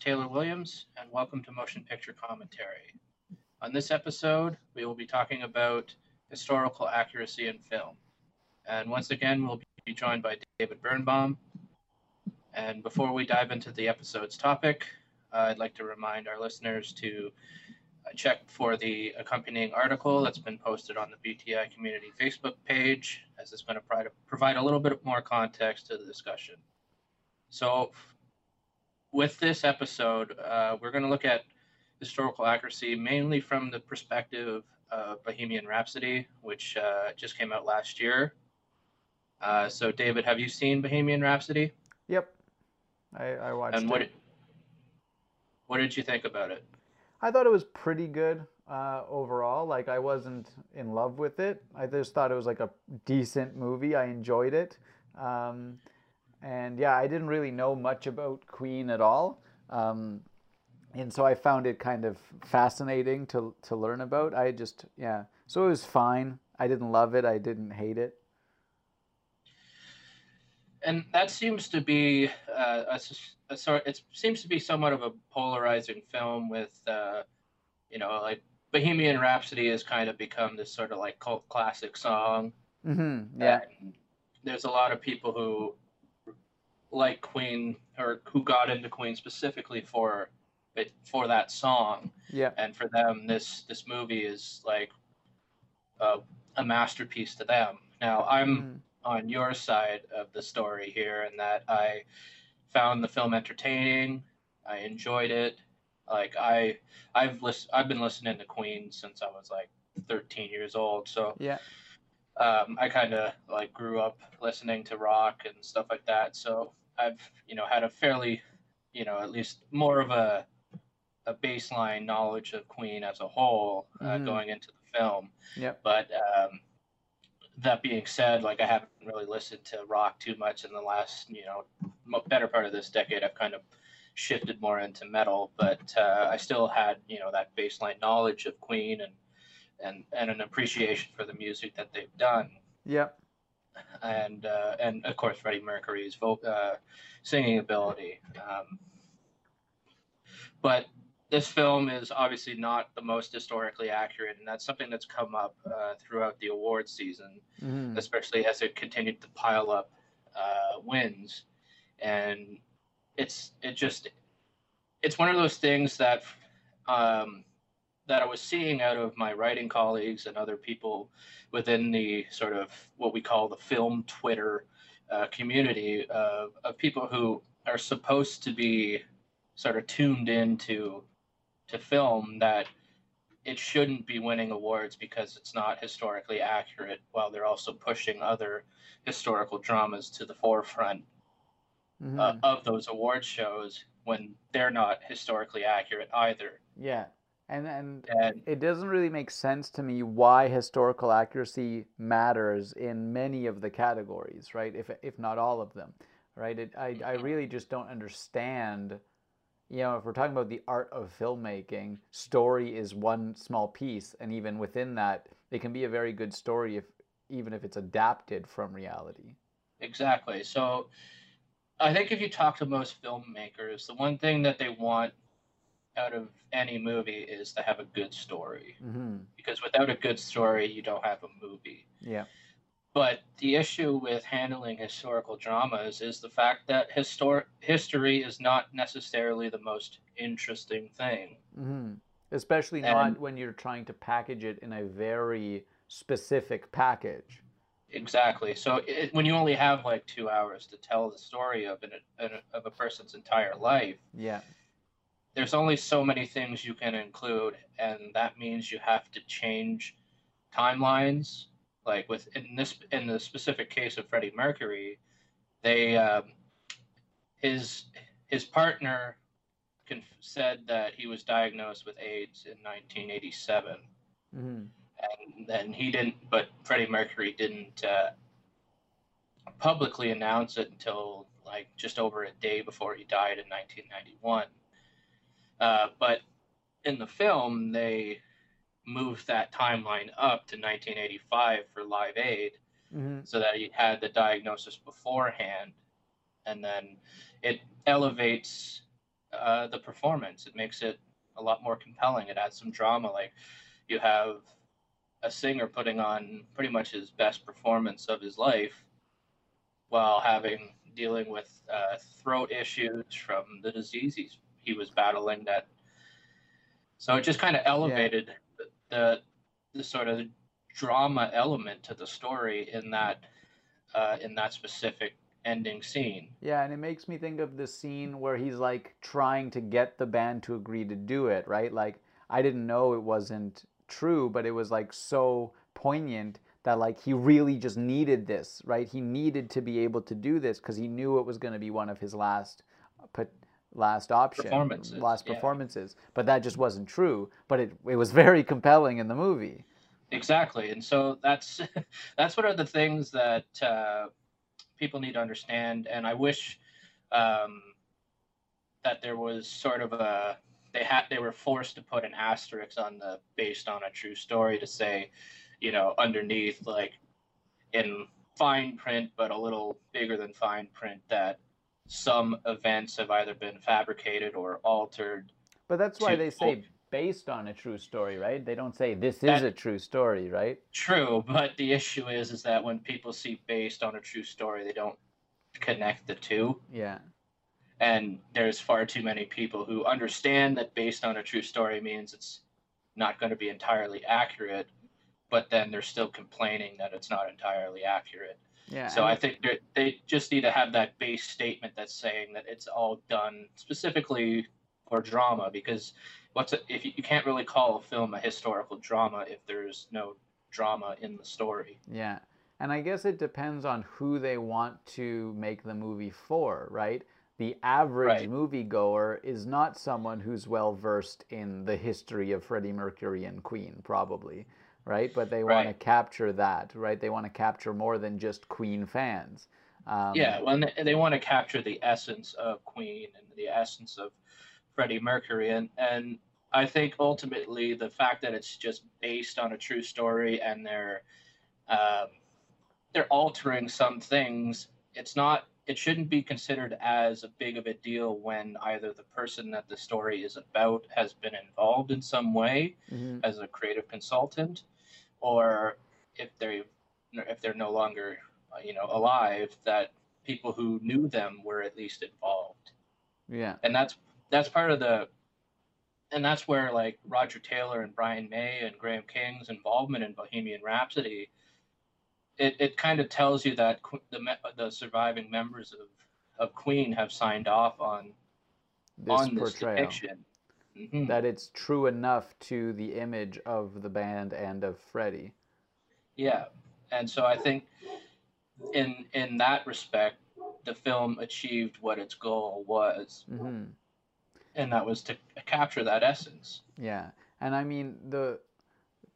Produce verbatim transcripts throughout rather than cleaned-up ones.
Taylor Williams, and welcome to Motion Picture Commentary. On this episode, we will be talking about historical accuracy in film. And once again, we'll be joined by David Birnbaum. And before we dive into the episode's topic, uh, I'd like to remind our listeners to uh, check for the accompanying article that's been posted on the B T I Community Facebook page, as it's going to provide, provide a little bit more context to the discussion. So with this episode, uh, we're going to look at historical accuracy mainly from the perspective of Bohemian Rhapsody, which uh, just came out last year. Uh, so, David, have you seen Bohemian Rhapsody? Yep. I, I watched and what it. Did, what did you think about it? I thought it was pretty good uh, overall. Like, I wasn't in love with it. I just thought it was like a decent movie. I enjoyed it. Um, and yeah, I didn't really know much about Queen at all. Um, and so I found it kind of fascinating to to learn about. I just, yeah. So it was fine. I didn't love it. I didn't hate it. And that seems to be uh, a, a sort. It seems to be somewhat of a polarizing film. With, uh, you know, like Bohemian Rhapsody has kind of become this sort of like cult classic song. Mm-hmm. Yeah. And there's a lot of people who like Queen or who got into Queen specifically for it, for that song. Yeah. And for them, this this movie is like uh, a masterpiece to them. Now I'm. Mm-hmm. on your side of the story here, and that I found the film entertaining. I enjoyed it. Like I, I've list, I've been listening to Queen since I was like thirteen years old. So yeah, um, I kind of like grew up listening to rock and stuff like that. So I've, you know, had a fairly, you know, at least more of a, a baseline knowledge of Queen as a whole uh, mm. going into the film. Yeah. But, um, that being said, like I haven't really listened to rock too much in the last, you know, better part of this decade. I've kind of shifted more into metal, but uh, I still had, you know, that baseline knowledge of Queen and and and an appreciation for the music that they've done. Yep. And uh, and of course Freddie Mercury's vocal uh, singing ability. Um, but this film is obviously not the most historically accurate, and that's something that's come up uh, throughout the awards season, mm-hmm. especially as it continued to pile up uh, wins. And it's it just it's one of those things that um, that I was seeing out of my writing colleagues and other people within the sort of what we call the film Twitter uh, community uh, of people who are supposed to be sort of tuned into to film, that it shouldn't be winning awards because it's not historically accurate, while they're also pushing other historical dramas to the forefront mm-hmm. uh, of those award shows when they're not historically accurate either. Yeah. And, and and it doesn't really make sense to me why historical accuracy matters in many of the categories, right? If, if not all of them, right? It, I, I really just don't understand. You know, if we're talking about the art of filmmaking, story is one small piece, and even within that, it can be a very good story if even if it's adapted from reality. Exactly. So I think if you talk to most filmmakers, the one thing that they want out of any movie is to have a good story. Mm-hmm. Because without a good story, you don't have a movie. Yeah. But the issue with handling historical dramas is the fact that histor- history is not necessarily the most interesting thing. Mm-hmm. Especially and not when you're trying to package it in a very specific package. Exactly. So it, when you only have like two hours to tell the story of an, an, of a person's entire life, yeah, there's only so many things you can include, and that means you have to change timelines. Like with in this in the specific case of Freddie Mercury, they um, his his partner conf- said that he was diagnosed with AIDS in nineteen eighty-seven, mm-hmm. and then he didn't. But Freddie Mercury didn't uh, publicly announce it until like just over a day before he died in nineteen ninety-one. Uh, but in the film, they moved that timeline up to nineteen eighty-five for Live Aid, mm-hmm. so that he had the diagnosis beforehand, and then it elevates uh, uh, the performance. It makes it a lot more compelling. It adds some drama. Like, you have a singer putting on pretty much his best performance of his life while having dealing with uh, throat issues from the diseases he was battling. That so it just kind of elevated yeah. the, the the sort of drama element to the story in that uh, in that specific ending scene. Yeah, and it makes me think of the scene where he's like trying to get the band to agree to do it, right? Like, I didn't know it wasn't true, but it was like so poignant that like he really just needed this, right? He needed to be able to do this because he knew it was going to be one of his last put last option performances, last performances. Yeah. But that just wasn't true. But it it was very compelling in the movie. Exactly, and so that's that's what are the things that uh, people need to understand. And I wish um, that there was sort of a they had they were forced to put an asterisk on the based on a true story to say, you know, underneath, like in fine print, but a little bigger than fine print, that some events have either been fabricated or altered. But that's why they say based on a true story, right? They don't say this is a true story, right? True, but the issue is, is that when people see based on a true story, they don't connect the two. Yeah. And there's far too many people who understand that based on a true story means it's not going to be entirely accurate, but then they're still complaining that it's not entirely accurate. Yeah. So I think they just need to have that base statement that's saying that it's all done specifically for drama, because what's a, if you, you can't really call a film a historical drama if there's no drama in the story. Yeah, and I guess it depends on who they want to make the movie for, right? The average right. moviegoer is not someone who's well-versed in the history of Freddie Mercury and Queen, probably. Right, but they want right. to capture that, right? They want to capture more than just Queen fans. Um, yeah, well, they, they want to capture the essence of Queen and the essence of Freddie Mercury, and and I think ultimately the fact that it's just based on a true story and they're um, they're altering some things, it's not, it shouldn't be considered as a big of a deal when either the person that the story is about has been involved in some way mm-hmm. as a creative consultant, or if they if they're no longer you know alive, that people who knew them were at least involved. Yeah, and that's that's part of the, and that's where like Roger Taylor and Brian May and Graham King's involvement in Bohemian Rhapsody. It it kind of tells you that the the surviving members of, of Queen have signed off on this on this portrayal. Depiction. Mm-hmm. That it's true enough to the image of the band and of Freddie. Yeah, and so I think in in that respect, the film achieved what its goal was, mm-hmm. and that was to capture that essence. Yeah, and I mean the.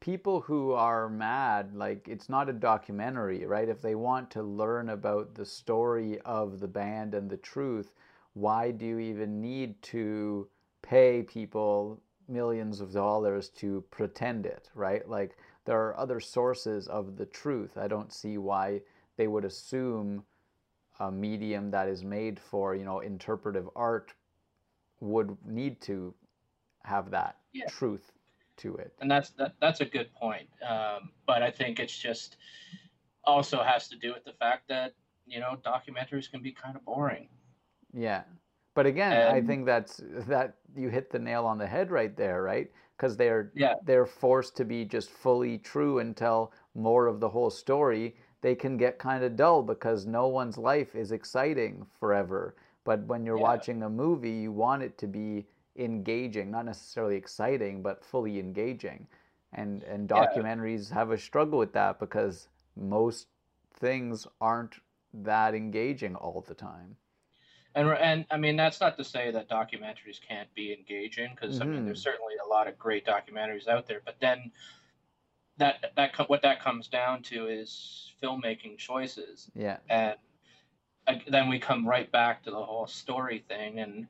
People who are mad, like, it's not a documentary, right? If they want to learn about the story of the band and the truth, why do you even need to pay people millions of dollars to pretend it, right? Like, there are other sources of the truth. I don't see why they would assume a medium that is made for, you know, interpretive art would need to have that yeah. truth to it. And that's that, that's a good point, um but I think it's just also has to do with the fact that you know documentaries can be kind of boring. Yeah, but again, and I think that's that you hit the nail on the head right there, right? Because they're yeah. they're forced to be just fully true and tell more of the whole story. They can get kind of dull because no one's life is exciting forever, but when you're yeah. watching a movie, you want it to be engaging, not necessarily exciting, but fully engaging. And and documentaries yeah. have a struggle with that because most things aren't that engaging all the time. And and I mean, that's not to say that documentaries can't be engaging, because mm-hmm. I mean, there's certainly a lot of great documentaries out there. But then that that what that comes down to is filmmaking choices. Yeah. And then we come right back to the whole story thing. And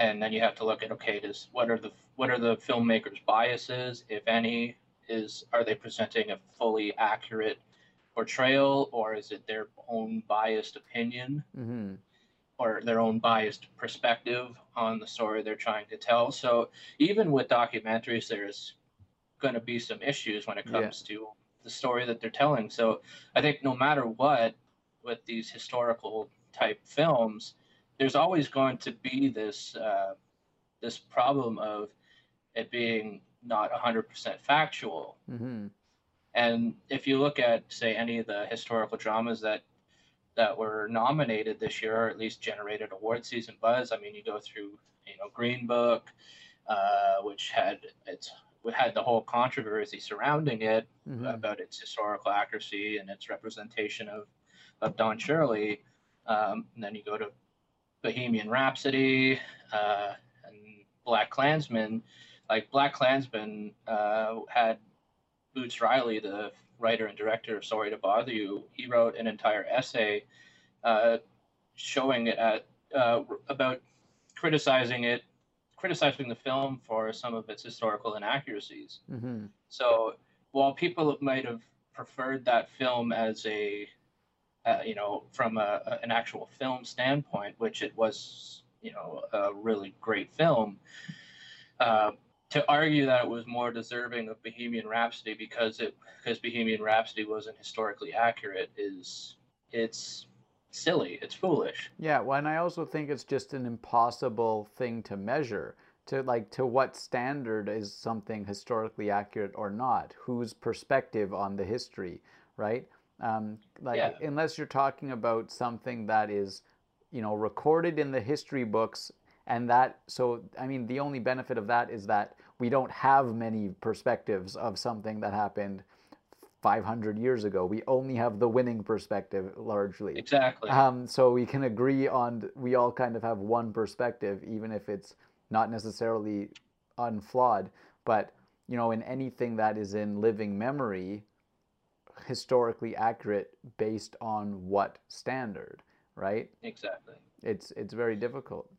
And then you have to look at, okay, does, what are the what are the filmmakers' biases, if any? Is are they presenting a fully accurate portrayal, or is it their own biased opinion? Mm-hmm. or their own biased perspective on the story they're trying to tell. So even with documentaries, there's going to be some issues when it comes yeah. to the story that they're telling. So I think no matter what, with these historical type films, there's always going to be this uh, this problem of it being not one hundred percent factual. Mm-hmm. And if you look at, say, any of the historical dramas that that were nominated this year, or at least generated award season buzz, I mean, you go through, you know, Green Book, uh, which had its had the whole controversy surrounding it mm-hmm. about its historical accuracy and its representation of, of Don Shirley. Um, and then you go to Bohemian Rhapsody uh, and Black Klansman. Like, Black Klansman uh, had Boots Riley, the writer and director of Sorry to Bother You. He wrote an entire essay uh, showing it at, uh, about criticizing it, criticizing the film for some of its historical inaccuracies. Mm-hmm. So while people might have preferred that film as a, uh, you know, from a, a, an actual film standpoint, which it was, you know, a really great film, uh, to argue that it was more deserving of Bohemian Rhapsody because it because Bohemian Rhapsody wasn't historically accurate is it's silly, it's foolish. Yeah, well, and I also think it's just an impossible thing to measure. To like to what standard is something historically accurate or not? Whose perspective on the history, right? Um, like yeah. unless you're talking about something that is, you know, recorded in the history books. And that, so, I mean, the only benefit of that is that we don't have many perspectives of something that happened five hundred years ago. We only have the winning perspective, largely. Exactly. Um, so we can agree on, we all kind of have one perspective, even if it's not necessarily unflawed. But, you know, in anything that is in living memory, historically accurate based on what standard, right? Exactly. It's, it's very difficult.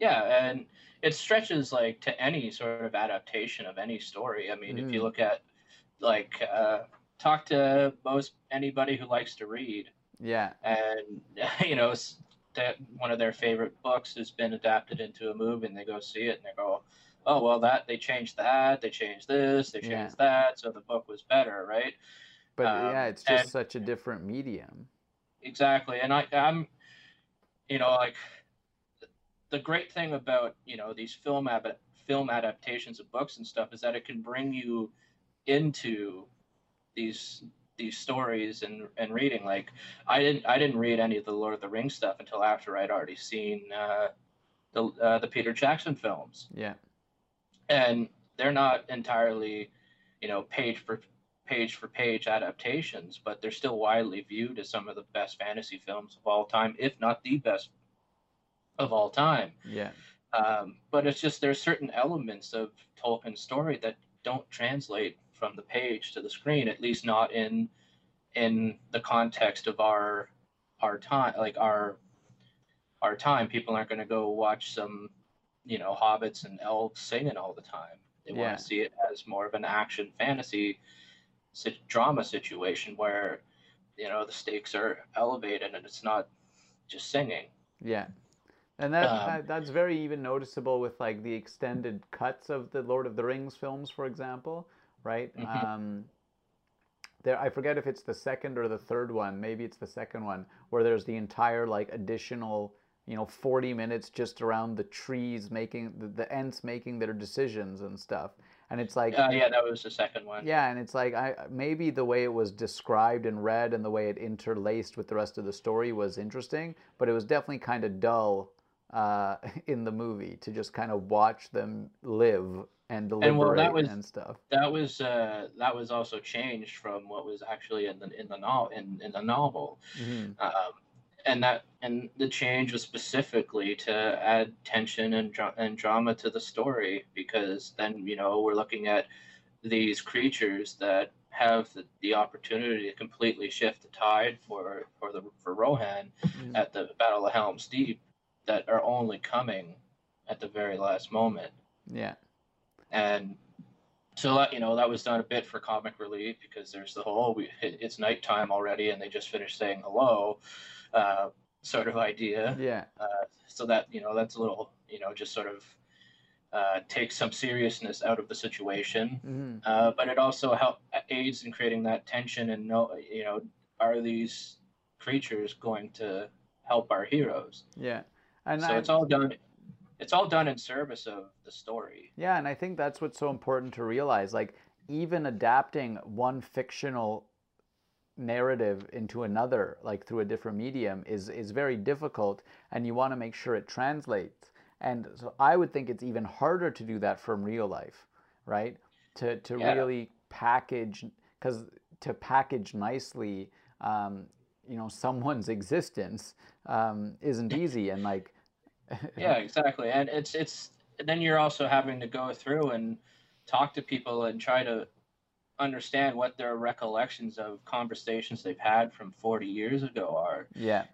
Yeah, and it stretches, like, to any sort of adaptation of any story. I mean, mm. if you look at, like, uh, talk to most anybody who likes to read. Yeah. And, you know, that one of their favorite books has been adapted into a movie, and they go see it, and they go, oh, well, that they changed that, they changed this, they changed yeah. that, so the book was better, right? But, um, yeah, it's just and, such a different medium. Exactly, and I, I'm, you know, like... The great thing about, you know, these film ab- film adaptations of books and stuff is that it can bring you into these these stories and, and reading. Like I didn't I didn't read any of the Lord of the Rings stuff until after I'd already seen uh, the uh, the Peter Jackson films. Yeah, and they're not entirely, you know, page for page for page adaptations, but they're still widely viewed as some of the best fantasy films of all time, if not the best of all time. Yeah. Um, but it's just there's certain elements of Tolkien's story that don't translate from the page to the screen, at least not in in the context of our our time. Like our our time, people aren't going to go watch some, you know, hobbits and elves singing all the time. They yeah. want to see it as more of an action fantasy drama situation where, you know, the stakes are elevated and it's not just singing. Yeah. And that, um, that that's very even noticeable with, like, the extended cuts of the Lord of the Rings films, for example, right? Mm-hmm. Um, there, I forget if it's the second or the third one. Maybe it's the second one where there's the entire, like, additional, you know, forty minutes just around the trees making, the, the Ents making their decisions and stuff. And it's like... Uh, yeah, that was the second one. Yeah, and it's like, I maybe the way it was described and read and the way it interlaced with the rest of the story was interesting, but it was definitely kind of dull uh in the movie to just kind of watch them live and deliberate and, well, that was, and stuff. That was uh that was also changed from what was actually in the in the novel in, in the novel. Mm-hmm. Um and that and the change was specifically to add tension and dra- and drama to the story, because then, you know, we're looking at these creatures that have the, the opportunity to completely shift the tide for for the for Rohan mm-hmm. at the Battle of Helm's Deep, that are only coming at the very last moment. Yeah. And so that, you know, that was done a bit for comic relief, because there's the whole, we, it's nighttime already and they just finished saying hello. Uh, sort of idea. Yeah. Uh, so that, you know, that's a little, you know, just sort of uh, takes some seriousness out of the situation. Mm-hmm. Uh, but it also helps aids in creating that tension and, no, you know, are these creatures going to help our heroes? Yeah. And so I... it's all done. It's all done in service of the story. Yeah, and I think that's what's so important to realize. Like, even adapting one fictional narrative into another, like through a different medium, is is very difficult, and you want to make sure it translates. And so I would think it's even harder to do that from real life, right? To to yeah. really package, because to package nicely, um, you know, someone's existence um, isn't easy, and like. Yeah, exactly. And it's it's then you're also having to go through and talk to people and try to understand what their recollections of conversations they've had from forty years ago are. Yeah.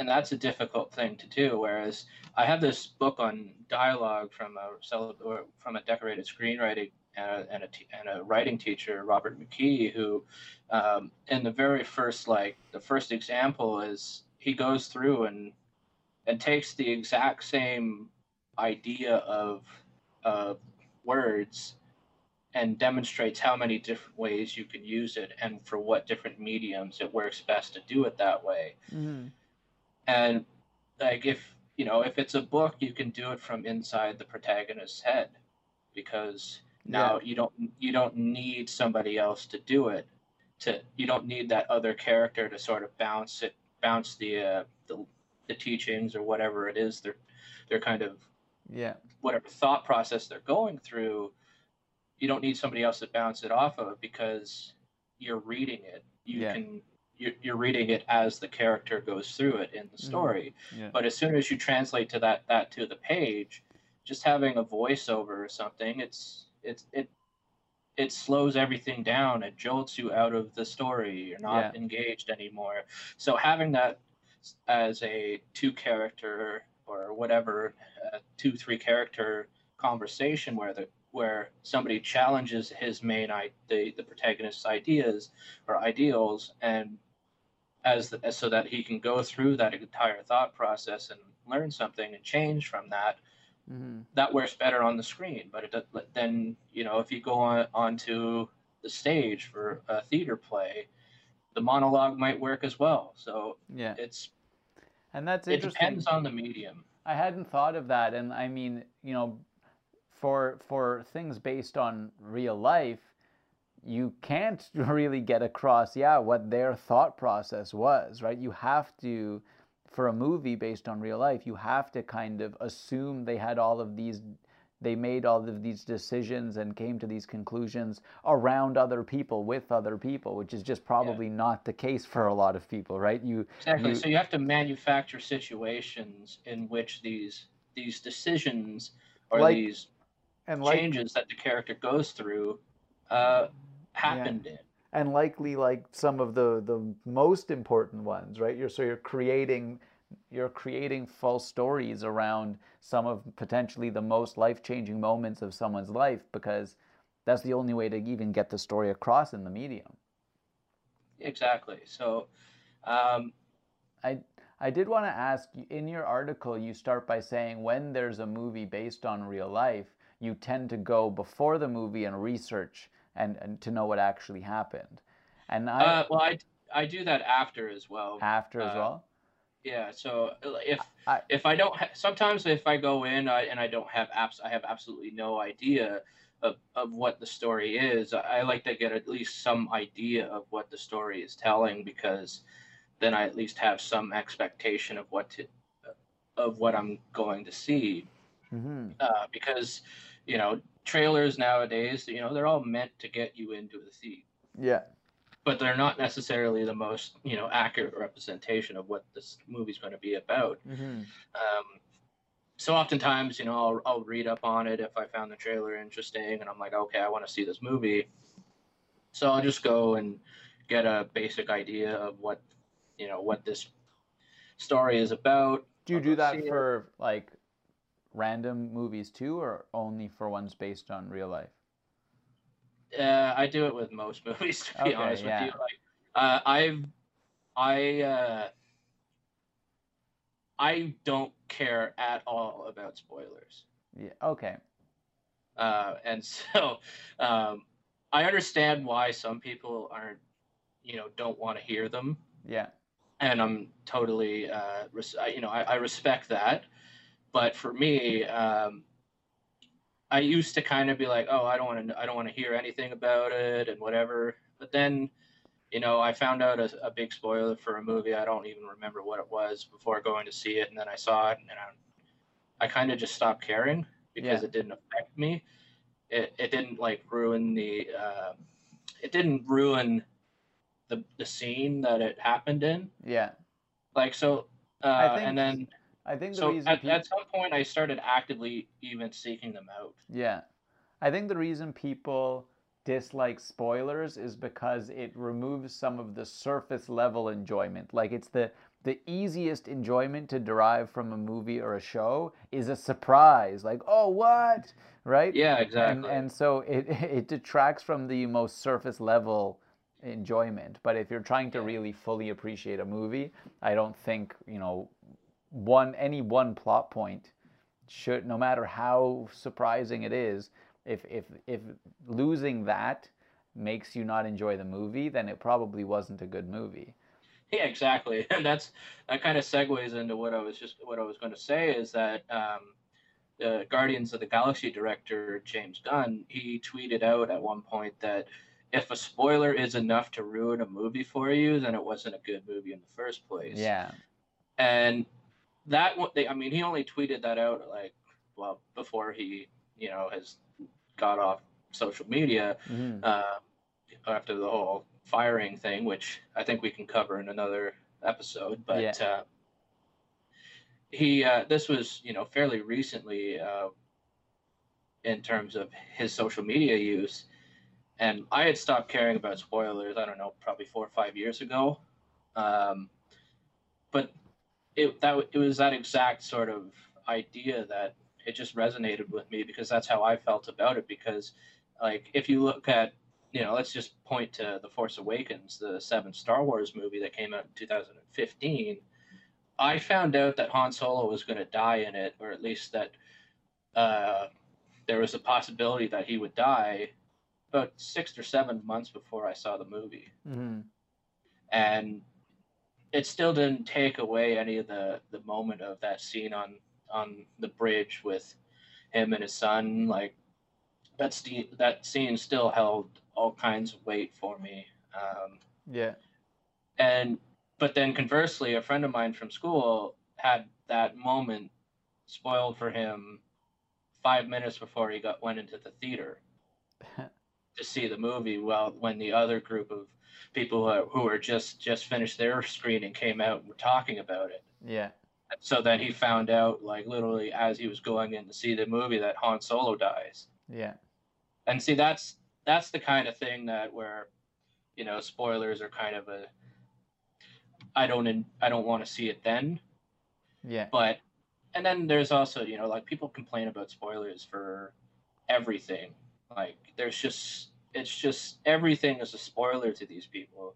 And that's a difficult thing to do. Whereas I have this book on dialogue from a from a decorated screenwriting uh, and a and a writing teacher, Robert McKee, who um, in the very first like the first example is he goes through and and takes the exact same idea of uh, words and demonstrates how many different ways you can use it and for what different mediums it works best to do it that way. Mm-hmm. And like if, you know, if it's a book, you can do it from inside the protagonist's head because now yeah. you don't, you don't need somebody else to do it to, you don't need that other character to sort of bounce it, bounce the, uh, the, the teachings or whatever it is they're they're kind of yeah whatever thought process they're going through. You don't need somebody else to bounce it off of because you're reading it. You yeah. can you're, you're reading it as the character goes through it in the story. Mm-hmm. yeah. But as soon as you translate to that that to the page, just having a voiceover or something, it's it's it it slows everything down. It jolts you out of the story. You're not yeah. engaged anymore. So having that as a two character or whatever uh, two three character conversation where the where somebody challenges his main I the, the protagonist's ideas or ideals and as the, so that he can go through that entire thought process and learn something and change from that. Mm-hmm. That works better on the screen, but it then, you know, if you go on onto the stage for a theater play, the monologue might work as well. So yeah, it's and that's it depends on the medium. I hadn't thought of that, and I mean, you know, for for things based on real life, you can't really get across yeah what their thought process was, right? You have to, for a movie based on real life, you have to kind of assume they had all of these. They made all of these decisions and came to these conclusions around other people, with other people, which is just probably yeah. not the case for a lot of people, right? You Exactly. You, so you have to manufacture situations in which these these decisions or like, these and like, changes that the character goes through uh, happened yeah. in. And likely like some of the, the most important ones, right? You're, so you're creating... You're creating false stories around some of potentially the most life-changing moments of someone's life because that's the only way to even get the story across in the medium. Exactly. So, um, I I did want to ask, in your article, you start by saying when there's a movie based on real life, you tend to go before the movie and research and, and to know what actually happened. And I uh, well, I I do that after as well. After as uh, well. Yeah, so if I, if I don't ha- sometimes if I go in I, and I don't have abs- I have absolutely no idea of, of what the story is. I like to get at least some idea of what the story is telling because then I at least have some expectation of what to of what I'm going to see. Mm-hmm. Uh, because you know trailers nowadays, you know, they're all meant to get you into the seat. Yeah. But they're not necessarily the most, you know, accurate representation of what this movie's going to be about. Mm-hmm. Um, so oftentimes, you know, I'll, I'll read up on it if I found the trailer interesting, and I'm like, okay, I want to see this movie. So I'll just go and get a basic idea of what, you know, what this story is about. Do you do that for, like, random movies too, or only for ones based on real life? Uh, I do it with most movies, to be okay, honest yeah. with you. Like, uh, I've, I, uh, I don't care at all about spoilers. Yeah. Okay. Uh, and so um, I understand why some people aren't, you know, don't want to hear them. Yeah. And I'm totally, uh, res- I, you know, I, I respect that. But for me, um, I used to kind of be like, oh, I don't want to, I don't want to hear anything about it and whatever. But then, you know, I found out a, a big spoiler for a movie. I don't even remember what it was before going to see it. And then I saw it and I, I kind of just stopped caring because yeah. it didn't affect me. It it didn't like ruin the, uh, it didn't ruin the the scene that it happened in. Yeah. Like, so, uh, I think, and then, I think the so reason at, people... at some point I started actively even seeking them out. Yeah. I think the reason people dislike spoilers is because it removes some of the surface level enjoyment. Like, it's the, the easiest enjoyment to derive from a movie or a show is a surprise. Like, oh, what? Right? Yeah, exactly. And, and so it, it detracts from the most surface level enjoyment. But if you're trying to really fully appreciate a movie, I don't think, you know, one any one plot point should, no matter how surprising it is, if if if losing that makes you not enjoy the movie, then it probably wasn't a good movie. Yeah, exactly. And that's that kind of segues into what I was just what I was going to say is that um the Guardians of the Galaxy director James Gunn, he tweeted out at one point that if a spoiler is enough to ruin a movie for you, then it wasn't a good movie in the first place. Yeah. And that, I mean, he only tweeted that out, like, well, before he, you know, has got off social media mm-hmm. uh, after the whole firing thing, which I think we can cover in another episode. But yeah. uh, he, uh, this was, you know, fairly recently uh, in terms of his social media use. And I had stopped caring about spoilers, I don't know, probably four or five years ago. Um, but it that it was that exact sort of idea that it just resonated with me because that's how I felt about it. Because, like, if you look at, you know, let's just point to The Force Awakens, the seventh Star Wars movie that came out in two thousand fifteen, I found out that Han Solo was going to die in it, or at least that uh, there was a possibility that he would die about six or seven months before I saw the movie. Mm-hmm. And it still didn't take away any of the, the moment of that scene on, on the bridge with him and his son. Like, that's the, that scene still held all kinds of weight for me. Um, yeah. And, but then conversely, a friend of mine from school had that moment spoiled for him five minutes before he got, went into the theater. to see the movie, well, when the other group of people who, who were just just finished their screening came out and were talking about it. Yeah. So then he found out, like, literally as he was going in to see the movie, that Han Solo dies. Yeah. And see, that's that's the kind of thing that where, you know, spoilers are kind of a I don't in, I don't want to see it then. Yeah. But and then there's also, you know, like, people complain about spoilers for everything. Like, there's just, it's just, everything is a spoiler to these people.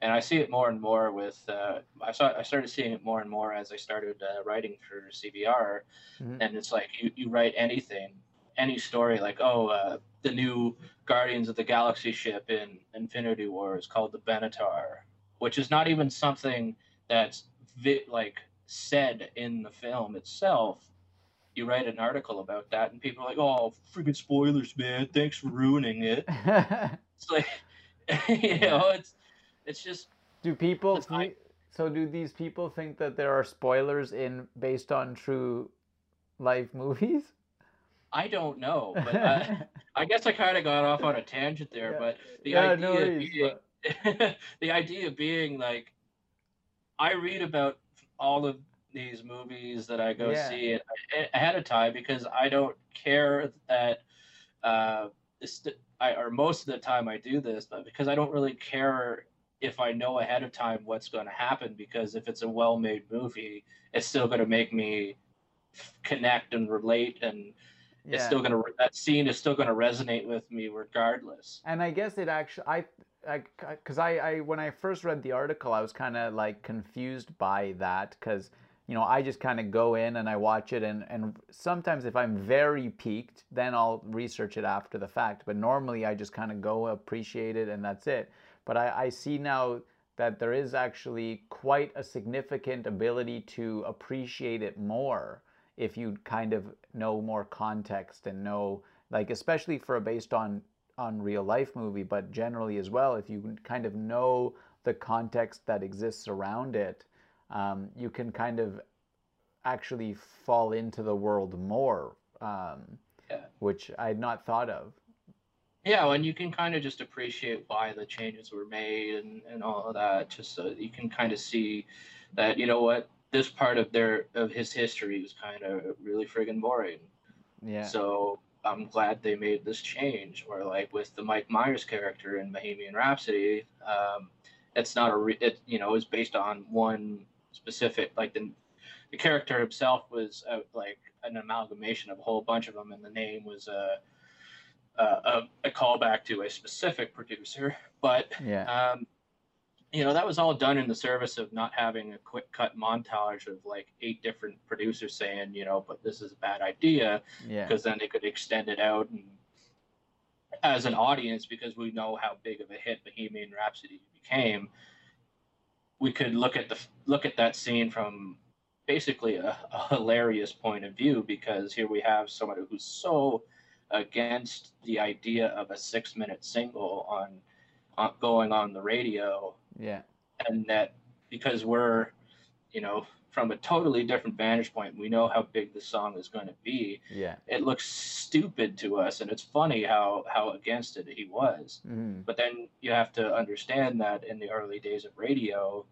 And I see it more and more with, uh, I saw, I started seeing it more and more as I started uh, writing for C B R. Mm-hmm. And it's like, you, you write anything, any story, like, oh, uh, the new Guardians of the Galaxy ship in Infinity War is called the Benatar, which is not even something that's, vi- like, said in the film itself. You write an article about that, and people are like, "Oh, freaking spoilers, man! Thanks for ruining it." It's like, you know, it's it's just. Do people? It's not... So do these people think that there are spoilers in based on true life movies? I don't know, but uh, I guess I kind of got off on a tangent there. Yeah. But the yeah, idea, no worries, being, but... the idea being, like, I read about all of these movies that I go yeah. see ahead of time because I don't care that uh I or most of the time I do this, but because I don't really care if I know ahead of time what's going to happen, because if it's a well-made movie, it's still going to make me connect and relate, and yeah. it's still going to that scene is still going to resonate with me regardless. And I guess it actually I because I, I, I when I first read the article, I was kind of like confused by that because you know, I just kind of go in and I watch it, and, and sometimes if I'm very piqued, then I'll research it after the fact. But normally I just kind of go appreciate it and that's it. But I, I see now that there is actually quite a significant ability to appreciate it more if you kind of know more context and know, like, especially for a based on, on real life movie, but generally as well, if you kind of know the context that exists around it, um, you can kind of actually fall into the world more, um, yeah. which I had not thought of. Yeah, well, and you can kind of just appreciate why the changes were made and, and all of that, just so you can kind of see that, you know what, this part of their of his history was kind of really friggin' boring. Yeah. So I'm glad they made this change. Or like with the Mike Myers character in Bohemian Rhapsody, um, it's not a re it you know is based on one specific, like the the character himself was uh, like an amalgamation of a whole bunch of them, and the name was a. Uh, Uh, a, a callback to a specific producer, but yeah. um, you know, that was all done in the service of not having a quick cut montage of like eight different producers saying, you know, but this is a bad idea, because yeah. then they could extend it out. And as an audience, because we know how big of a hit Bohemian Rhapsody became, we could look at the look at that scene from basically a, a hilarious point of view, because here we have somebody who's so against the idea of a six-minute single on, on going on the radio, yeah, and that because we're, you know, from a totally different vantage point, we know how big the song is going to be. Yeah, it looks stupid to us, and it's funny how how against it he was. Mm-hmm. But then you have to understand that in the early days of radio,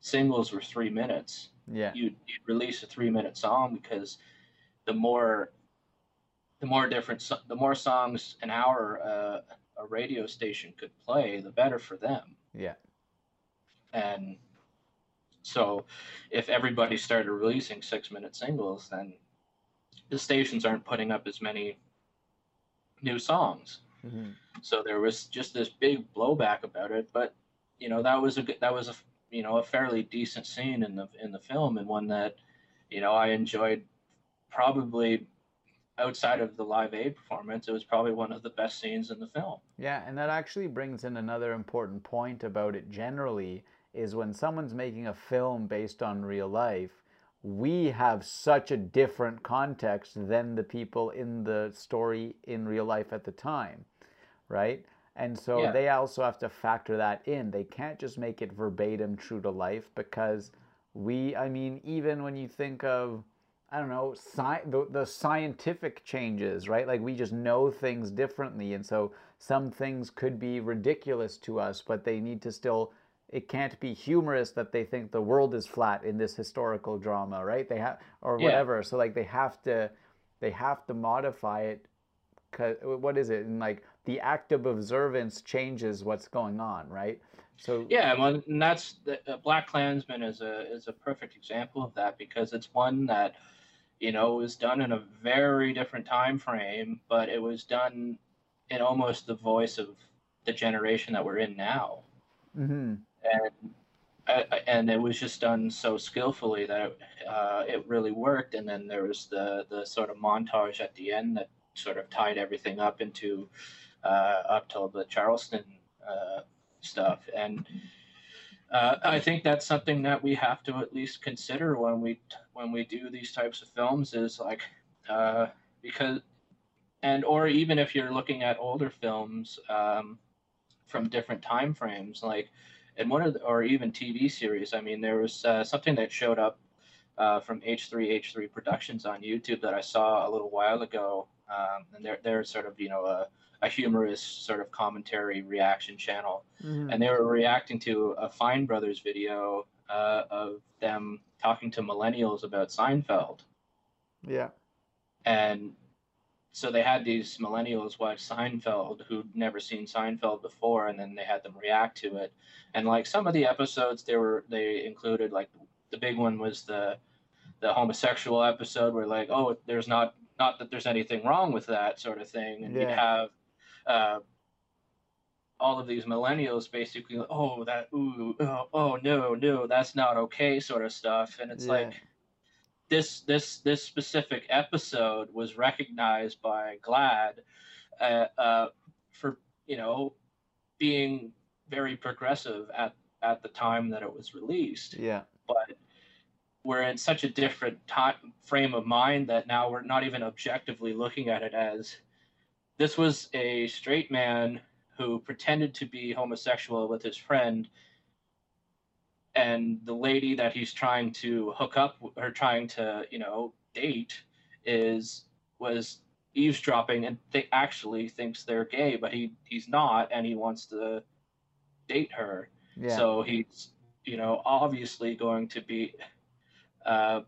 singles were three minutes. Yeah, you'd, you'd release a three-minute song because the more The more different, the more songs an hour uh, a radio station could play, the better for them. Yeah. And so, if everybody started releasing six-minute singles, then the stations aren't putting up as many new songs. Mm-hmm. So there was just this big blowback about it. But you know, that was a that was a you know a fairly decent scene in the in the film, and one that you know I enjoyed probably. Outside of the Live Aid performance, it was probably one of the best scenes in the film. Yeah, and that actually brings in another important point about it generally, is when someone's making a film based on real life, we have such a different context than the people in the story in real life at the time, right? And so yeah. they also have to factor that in. They can't just make it verbatim true to life, because we, I mean, even when you think of, I don't know, sci the, the scientific changes, right? Like, we just know things differently. And so some things could be ridiculous to us, but they need to still, it can't be humorous that they think the world is flat in this historical drama, right? They have, or yeah. whatever. So like they have to, they have to modify it. 'Cause what is it? And like the act of observance changes what's going on, right? So yeah, well, and that's the, uh, Black Klansman is a, is a perfect example of that, because it's one that, you know, it was done in a very different time frame, but it was done in almost the voice of the generation that we're in now. Mm-hmm. And uh, and it was just done so skillfully that uh, it really worked. And then there was the, the sort of montage at the end that sort of tied everything up into, uh, up till the Charleston uh, stuff. And Uh, I think that's something that we have to at least consider when we when we do these types of films, is like uh, because and or even if you're looking at older films um, from different time frames, like and one of the, or even T V series. I mean, there was uh, something that showed up uh, from H three H three Productions on YouTube that I saw a little while ago, um, and they're they're sort of you know a a humorous sort of commentary reaction channel. Mm-hmm. And they were reacting to a Fine Brothers video uh, of them talking to millennials about Seinfeld. Yeah. And so they had these millennials watch Seinfeld who'd never seen Seinfeld before, and then they had them react to it. And like some of the episodes they were, they included, like the big one was the, the homosexual episode where like, oh, there's not, not that there's anything wrong with that sort of thing. And yeah. you'd have, Uh, all of these millennials basically, oh, that, ooh, oh, oh, no, no, that's not okay sort of stuff. And it's yeah. like, this this this specific episode was recognized by GLAAD uh, uh, for, you know, being very progressive at at the time that it was released. Yeah. But we're in such a different time frame of mind that now we're not even objectively looking at it as this was a straight man who pretended to be homosexual with his friend, and the lady that he's trying to hook up or trying to, you know, date is was eavesdropping and th- actually thinks they're gay, but he he's not, and he wants to date her. Yeah. So he's, you know, obviously going to be, uh,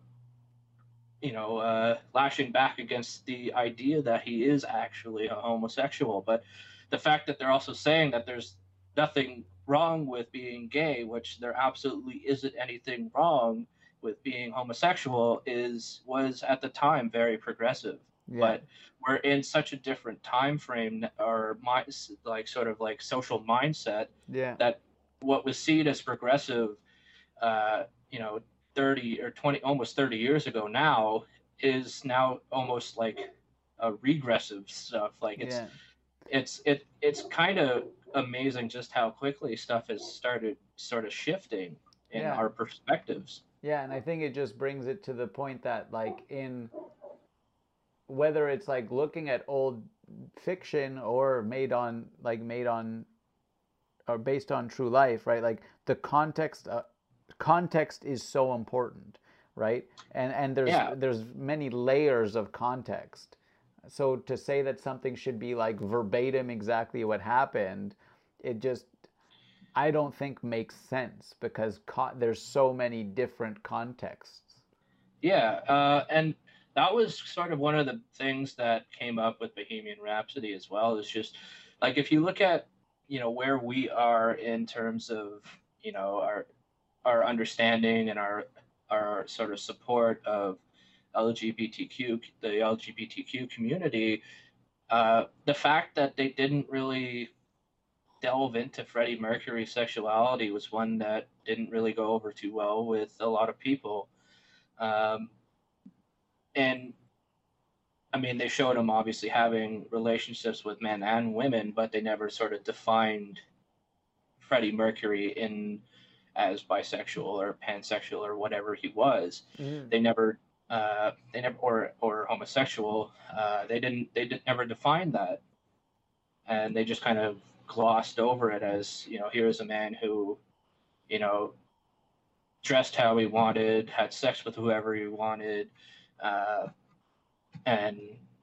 you know, uh, lashing back against the idea that he is actually a homosexual. But the fact that they're also saying that there's nothing wrong with being gay, which there absolutely isn't anything wrong with being homosexual, is was at the time very progressive. Yeah. But we're in such a different time frame or my, like sort of like social mindset, yeah, that what was seen as progressive, uh, you know, thirty or twenty, almost thirty years ago now is now almost like a regressive stuff. Like it's, yeah. it's, it, it's kind of amazing just how quickly stuff has started sort of shifting in yeah. our perspectives. Yeah. And I think it just brings it to the point that, like, in whether it's like looking at old fiction or made on like made on or based on true life, right? Like the context, uh, context is so important, right? And and there's yeah. there's many layers of context. So to say that something should be like verbatim exactly what happened, it just, I don't think makes sense because co- there's so many different contexts. Yeah, uh, and that was sort of one of the things that came up with Bohemian Rhapsody as well. Is just like if you look at, you know, where we are in terms of, you know, our our understanding and our our sort of support of L G B T Q, the L G B T Q community, uh, the fact that they didn't really delve into Freddie Mercury's sexuality was one that didn't really go over too well with a lot of people. Um, and I mean, they showed him obviously having relationships with men and women, but they never sort of defined Freddie Mercury in as bisexual or pansexual or whatever he was. Mm-hmm. They never Uh, they never, or or homosexual. Uh, they didn't. They didn't ever define that, and they just kind of glossed over it as, you know, here's a man who, you know, dressed how he wanted, had sex with whoever he wanted, uh, and,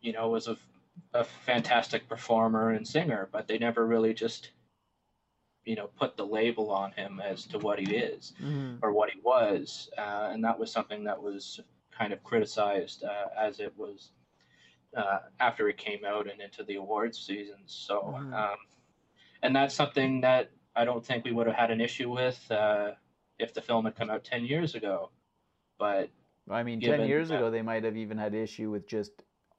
you know, was a a fantastic performer and singer. But they never really just, you know, put the label on him as to what he is, mm-hmm, or what he was, uh, and that was something that was kind of criticized uh, as it was uh, after it came out and into the awards season. So, mm-hmm, um, and that's something that I don't think we would have had an issue with uh, if the film had come out ten years ago. But I mean, ten years that, ago, they might have even had issue with just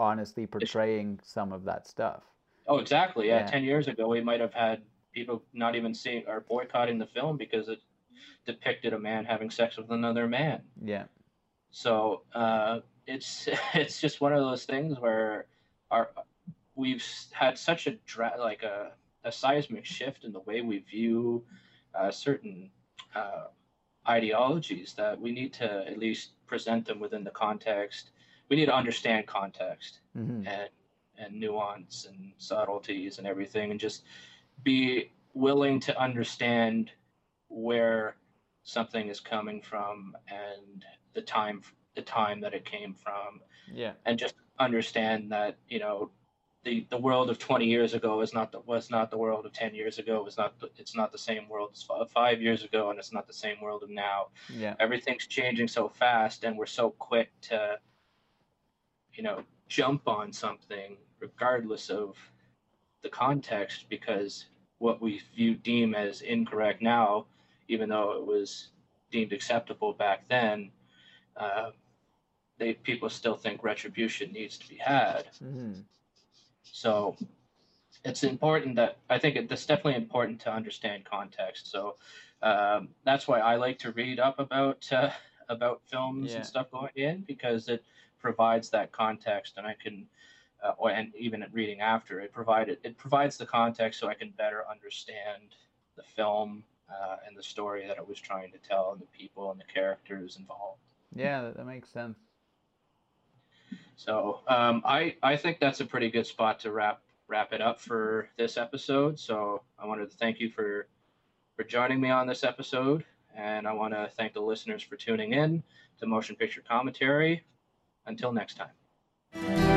honestly portraying some of that stuff. Oh, exactly. Yeah, yeah. ten years ago, we might have had people not even seeing or boycotting the film because it depicted a man having sex with another man. Yeah. So uh, it's it's just one of those things where our we've had such a dra- like a, a seismic shift in the way we view uh, certain uh, ideologies that we need to at least present them within the context. We need to understand context, mm-hmm, and and nuance and subtleties and everything, and just be willing to understand where something is coming from and the time the time that it came from, yeah, and just understand that, you know, the the world of twenty years ago is not the, was not the world of ten years ago, is not the, it's not the same world as five, five years ago, and it's not the same world of now. Yeah, everything's changing so fast, and we're so quick to, you know, jump on something regardless of the context, because what we view deem as incorrect now, even though it was deemed acceptable back then, uh, they people still think retribution needs to be had. Mm-hmm. So it's important that, I think it, it's definitely important to understand context. So um, that's why I like to read up about uh, about films yeah. and stuff going in, because it provides that context, and I can, uh, or, and even at reading after, it provided it provides the context so I can better understand the film uh, and the story that it was trying to tell, and the people and the characters involved. Yeah, that, that makes sense. So um, I I think that's a pretty good spot to wrap wrap it up for this episode. So I wanted to thank you for for joining me on this episode, and I want to thank the listeners for tuning in to Motion Picture Commentary. Until next time.